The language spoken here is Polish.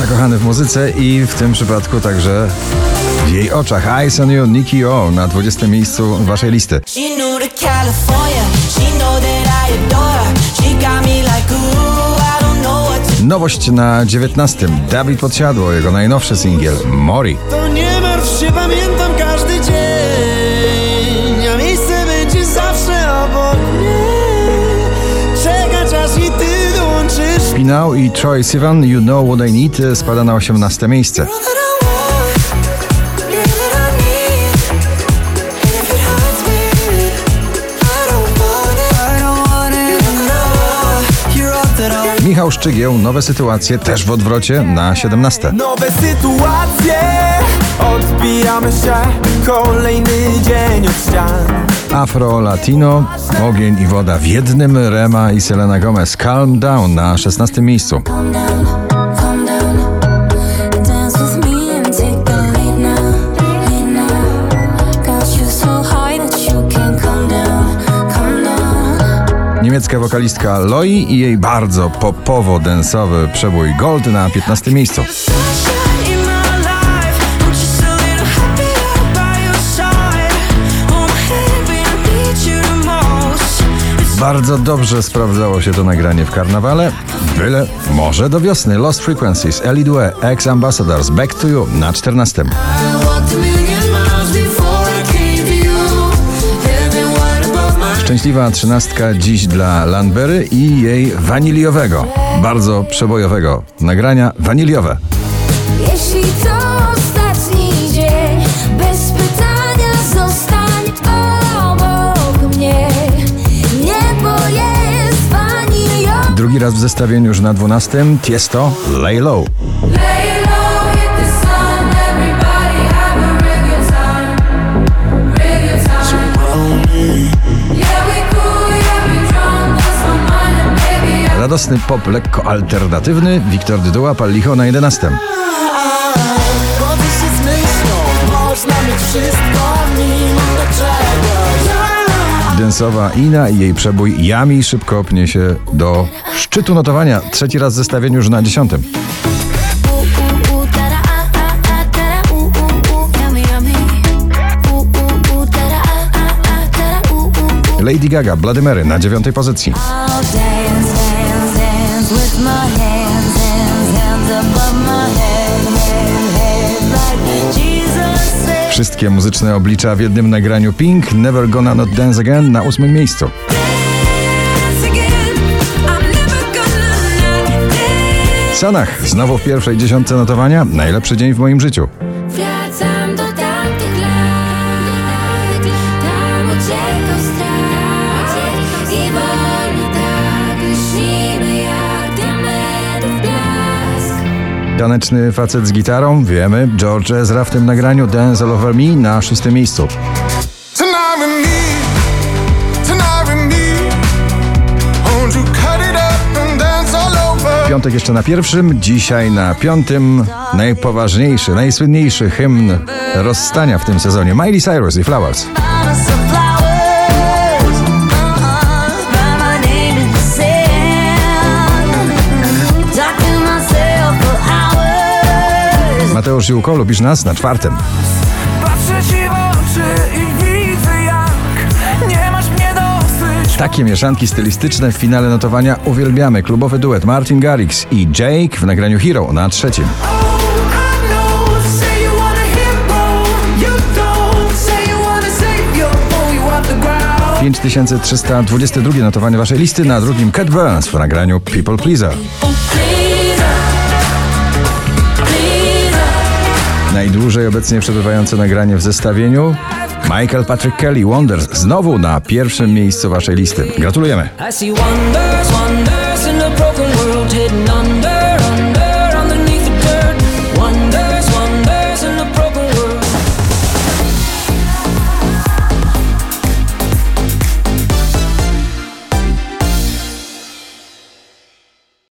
zakochany w muzyce i w tym przypadku także w jej oczach. Eyes on You, Nicky O na 20. miejscu waszej listy. Nowość na 19. David Podsiadło, jego najnowszy singiel Mori. To nie martw się, pamiętam każdy dzień, a miejsce będzie zawsze obok mnie. Czeka aż i ty dołączysz. Pinał i Troye Sivan, You Know What I Need, spada na 18. miejsce. Michał Szczygieł, Nowe sytuacje, też w odwrocie na 17. Nowe sytuacje, odbijamy się, kolejny dzień od ścian. Afro, Latino, Ogień i woda w jednym, Rema i Selena Gomez, Calm Down na 16. miejscu. Niemiecka wokalistka Loi i jej bardzo popowo-densowy przebój Gold na 15. miejscu. Bardzo dobrze sprawdzało się to nagranie w karnawale, byle może do wiosny. Lost Frequencies, Ellie Due, Ex Ambassadors, Back to You na 14. Szczęśliwa 13 dziś dla Lanberry i jej waniliowego, bardzo przebojowego nagrania Waniliowe. Jeśli to ostatni dzień, bez pytania zostań obok mnie. Niebo jest waniliowe. Drugi raz w zestawieniu już na 12. Tiesto, Lay Low. Radosny pop lekko alternatywny, Wiktor Ddoła, Pal licho na 11. Densowa Ina i jej przebój Yami szybko pnie się do szczytu notowania. Trzeci raz w zestawieniu już na 10. Lady Gaga, Bladymery na 9. pozycji. Wszystkie muzyczne oblicza w jednym nagraniu Pink, Never Gonna Not Dance Again na 8. miejscu. Sonach, znowu w pierwszej dziesiątce notowania, najlepszy dzień w moim życiu. Taneczny facet z gitarą, wiemy, George Ezra w tym nagraniu Dance All Over Me na 6. miejscu. Piątek jeszcze na 1, dzisiaj na 5. Najpoważniejszy, najsłynniejszy hymn rozstania w tym sezonie, Miley Cyrus i Flowers. Mateusz Ziółko, lubisz nas? Na 4. Patrzę ci w oczy i widzę, jak nie masz mnie dosyć. Takie mieszanki stylistyczne w finale notowania uwielbiamy. Klubowy duet Martin Garrix i Jake w nagraniu Hero na 3. Oh, 5322 notowanie waszej listy, na 2. Cat Burns w nagraniu People Pleaser. Najdłużej obecnie przebywające nagranie w zestawieniu Michael Patrick Kelly, Wonders, znowu na 1. miejscu waszej listy. Gratulujemy!